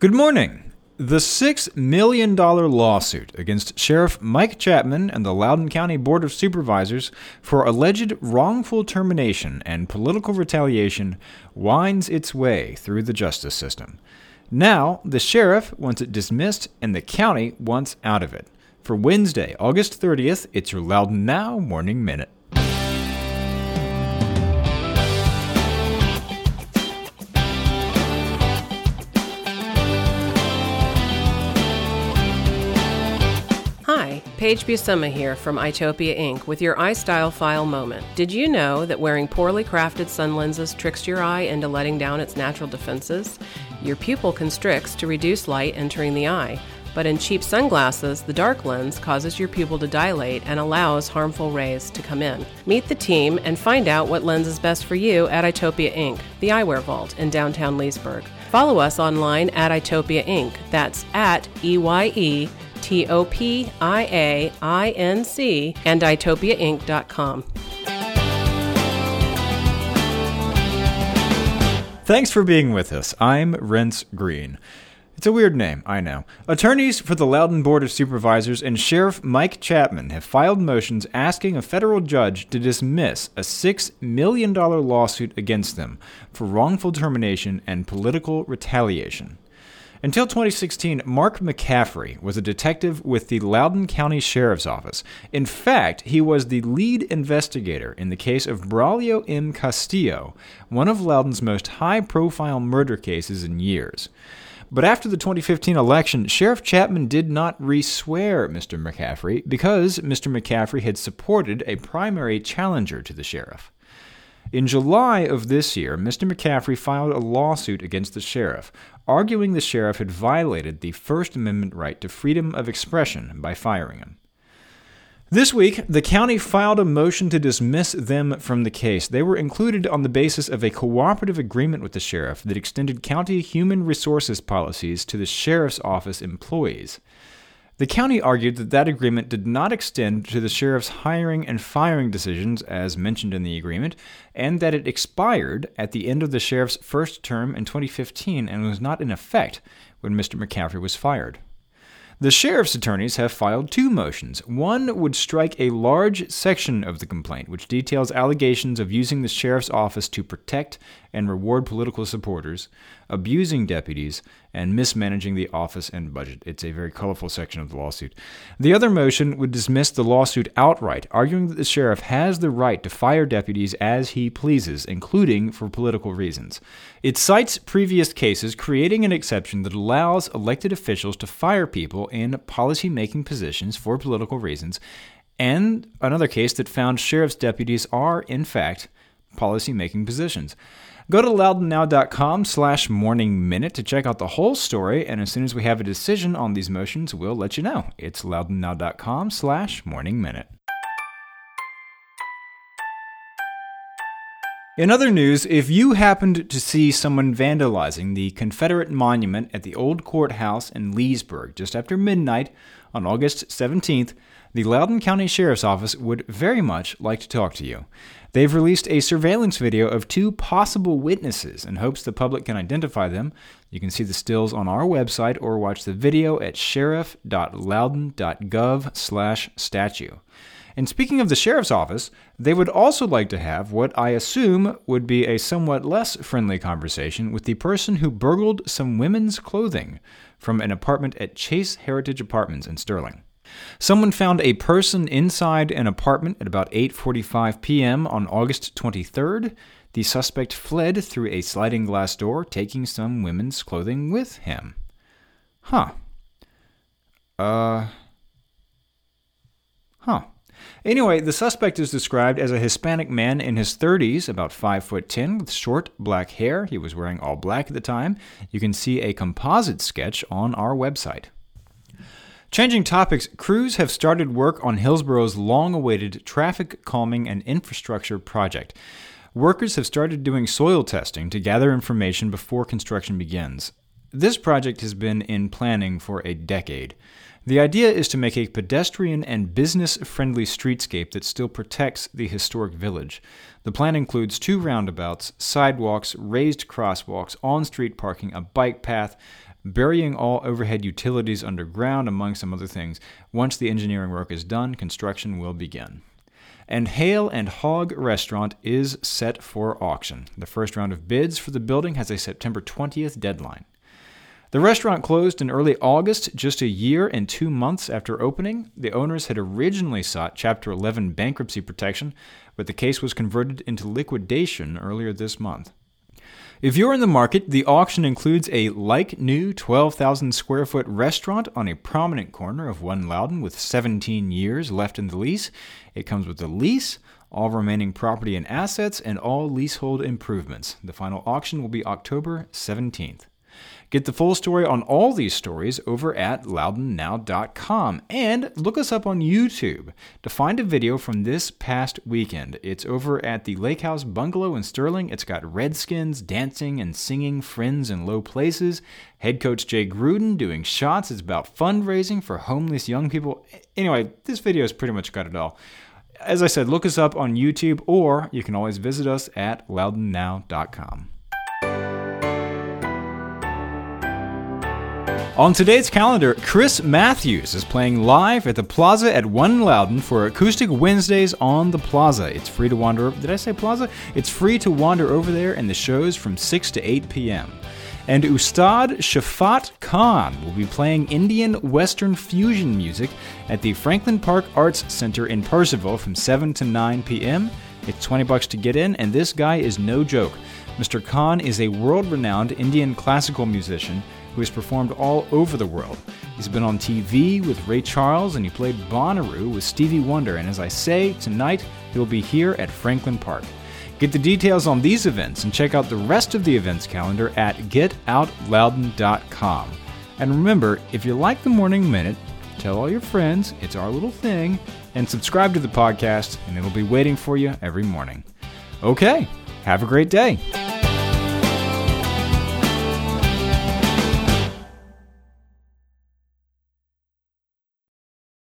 Good morning. The $6 million lawsuit against Sheriff Mike Chapman and the Loudoun County Board of Supervisors for alleged wrongful termination and political retaliation winds its way through the justice system. Now, the sheriff wants it dismissed and the county wants out of it. For Wednesday, August 30th, it's your Loudoun Now Morning Minute. Paige Buscema here from Itopia Inc. with your eye style file moment. Did you know that wearing poorly crafted sun lenses tricks your eye into letting down its natural defenses? Your pupil constricts to reduce light entering the eye, but in cheap sunglasses, the dark lens causes your pupil to dilate and allows harmful rays to come in. Meet the team and find out what lens is best for you at Itopia Inc., the eyewear vault in downtown Leesburg. Follow us online at Itopia Inc. That's at EYE. T-O-P-I-A-I-N-C and ItopiaInc.com. Thanks for being with us. I'm Rence Green. It's a weird name, I know. Attorneys for the Loudoun Board of Supervisors and Sheriff Mike Chapman have filed motions asking a federal judge to dismiss a $6 million lawsuit against them for wrongful termination and political retaliation. Until 2016, Mark McCaffrey was a detective with the Loudoun County Sheriff's Office. In fact, he was the lead investigator in the case of Braulio M. Castillo, one of Loudoun's most high-profile murder cases in years. But after the 2015 election, Sheriff Chapman did not re-swear Mr. McCaffrey because Mr. McCaffrey had supported a primary challenger to the sheriff. In July of this year, Mr. McCaffrey filed a lawsuit against the sheriff, arguing the sheriff had violated the First Amendment right to freedom of expression by firing him. This week, the county filed a motion to dismiss them from the case. They were included on the basis of a cooperative agreement with the sheriff that extended county human resources policies to the sheriff's office employees. The county argued that that agreement did not extend to the sheriff's hiring and firing decisions, as mentioned in the agreement, and that it expired at the end of the sheriff's first term in 2015 and was not in effect when Mr. McCaffrey was fired. The sheriff's attorneys have filed two motions. One would strike a large section of the complaint, which details allegations of using the sheriff's office to protect and reward political supporters, abusing deputies, and mismanaging the office and budget. It's a very colorful section of the lawsuit. The other motion would dismiss the lawsuit outright, arguing that the sheriff has the right to fire deputies as he pleases, including for political reasons. It cites previous cases, creating an exception that allows elected officials to fire people in policy-making positions for political reasons, and another case that found sheriff's deputies are, in fact, policy-making positions. Go to loudandnow.com/morningminute to check out the whole story, and as soon as we have a decision on these motions, we'll let you know. It's loudandnow.com/morningminute. In other news, if you happened to see someone vandalizing the Confederate monument at the old courthouse in Leesburg just after midnight on August 17th, the Loudoun County Sheriff's Office would very much like to talk to you. They've released a surveillance video of two possible witnesses in hopes the public can identify them. You can see the stills on our website or watch the video at sheriff.loudon.gov/statue. And speaking of the sheriff's office, they would also like to have what I assume would be a somewhat less friendly conversation with the person who burgled some women's clothing from an apartment at Chase Heritage Apartments in Sterling. Someone found a person inside an apartment at about 8:45 p.m. on August 23rd. The suspect fled through a sliding glass door, taking some women's clothing with him. Anyway, the suspect is described as a Hispanic man in his 30s, about 5'10", with short black hair. He was wearing all black at the time. You can see a composite sketch on our website. Changing topics, crews have started work on Hillsborough's long-awaited traffic calming and infrastructure project. Workers have started doing soil testing to gather information before construction begins. This project has been in planning for a decade. The idea is to make a pedestrian and business-friendly streetscape that still protects the historic village. The plan includes two roundabouts, sidewalks, raised crosswalks, on-street parking, a bike path, burying all overhead utilities underground, among some other things. Once the engineering work is done, construction will begin. And Hale and Hogg Restaurant is set for auction. The first round of bids for the building has a September 20th deadline. The restaurant closed in early August, just a year and 2 months after opening. The owners had originally sought Chapter 11 bankruptcy protection, but the case was converted into liquidation earlier this month. If you're in the market, the auction includes a like-new 12,000-square-foot restaurant on a prominent corner of 1 Loudoun with 17 years left in the lease. It comes with the lease, all remaining property and assets, and all leasehold improvements. The final auction will be October 17th. Get the full story on all these stories over at LoudounNow.com, and look us up on YouTube to find a video from this past weekend. It's over at the Lake House Bungalow in Sterling. It's got Redskins dancing and singing Friends in Low Places, head coach Jay Gruden doing shots. It's about fundraising for homeless young people. Anyway, this video's pretty much got it all. As I said, look us up on YouTube, or you can always visit us at LoudounNow.com. On today's calendar, Chris Matthews is playing live at the Plaza at 1 Loudoun for Acoustic Wednesdays on the Plaza. It's free to wander. Did I say Plaza? It's free to wander over there, and the show's from 6 to 8 p.m. And Ustad Shafat Khan will be playing Indian Western fusion music at the Franklin Park Arts Center in Percival from 7 to 9 p.m. It's $20 to get in, and this guy is no joke. Mr. Khan is a world-renowned Indian classical musician who has performed all over the world. He's been on TV with Ray Charles, and he played Bonnaroo with Stevie Wonder. And as I say, tonight he'll be here at Franklin Park. Get the details on these events and check out the rest of the events calendar at getoutloudon.com. And remember, if you like the Morning Minute, tell all your friends, it's our little thing, and subscribe to the podcast, and it'll be waiting for you every morning. Okay, have a great day.